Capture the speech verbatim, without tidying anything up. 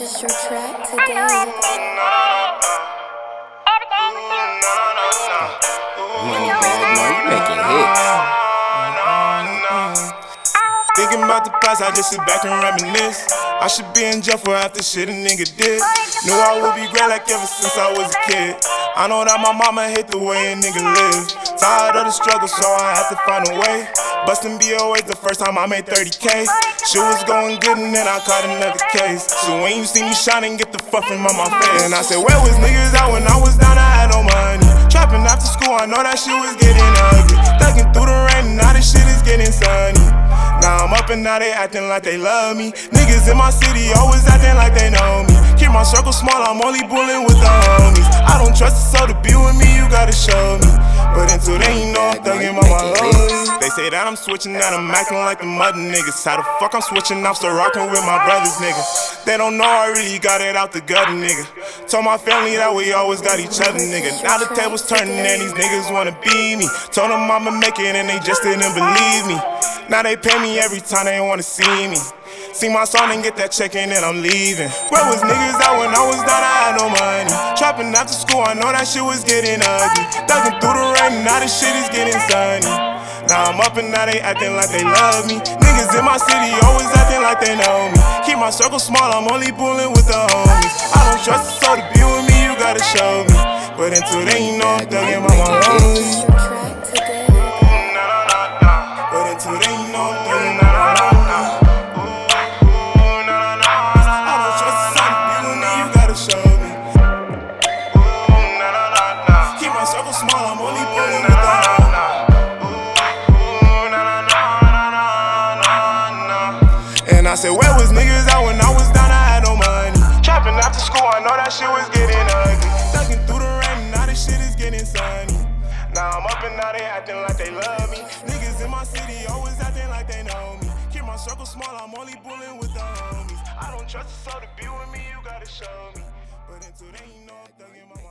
This is your track today. Money bag, man, you making hits. Thinking about the past, I just sit back and reminisce. I should be in jail for half the shit a nigga did. Knew I would be great like ever since I was a kid. I know that my mama hate the way a nigga live. Tired of the struggle, so I had to find a way. Bustin' B O A's the first time I made thirty K. Shit was going good and then I caught another case. So when you see me shining, get the fuck from my face. And I said, where was niggas out when I was down? I had no money. Trappin' after school, I know that shit was getting ugly. Thuggin' through the rain, now this shit is getting sunny. Now I'm up and now they actin' like they love me. Niggas in my city always actin' like they know me. Keep my circle small, I'm only bullin' with the homies. I don't trust the soul to be with me, you gotta show me. But until then, you know I'm thuggin' my lows. Say that I'm switching, that I'm acting like the mother niggas. How the fuck I'm switching? I'm still rocking with my brothers, nigga. They don't know I really got it out the gutter, nigga. Told my family that we always got each other, nigga. Now the table's turning and these niggas wanna be me. Told them I'ma make it and they just didn't believe me. Now they pay me every time they wanna see me. See my song and get that check in and I'm leaving. Where was niggas out when I was down? I had no money. Trapping after school, I know that shit was getting ugly. Thugging through the rain, now this shit is getting sunny. Now I'm up and now they actin' like they love me. Niggas in my city always actin' like they know me. Keep my circle small, I'm only bullin' with the homies. I don't trust the soul to be with me, you gotta show me. But until then, you know I'm thuggin' my homies. But until then, you know I'm thuggin' my homies. I don't trust the soul to be with me, you gotta show me. Keep my circle small, I'm only bullin' with the homies. I said, where was niggas out when I was down? I had no money. Trapping after school, I know that shit was getting ugly. Ducking through the rain, now this shit is getting sunny. Now I'm up and now they acting like they love me. Niggas in my city always acting like they know me. Keep my circle small, I'm only bullin' with the homies. I don't trust the soul to be with me, you gotta show me. But until then, you know I'm thugging my mind.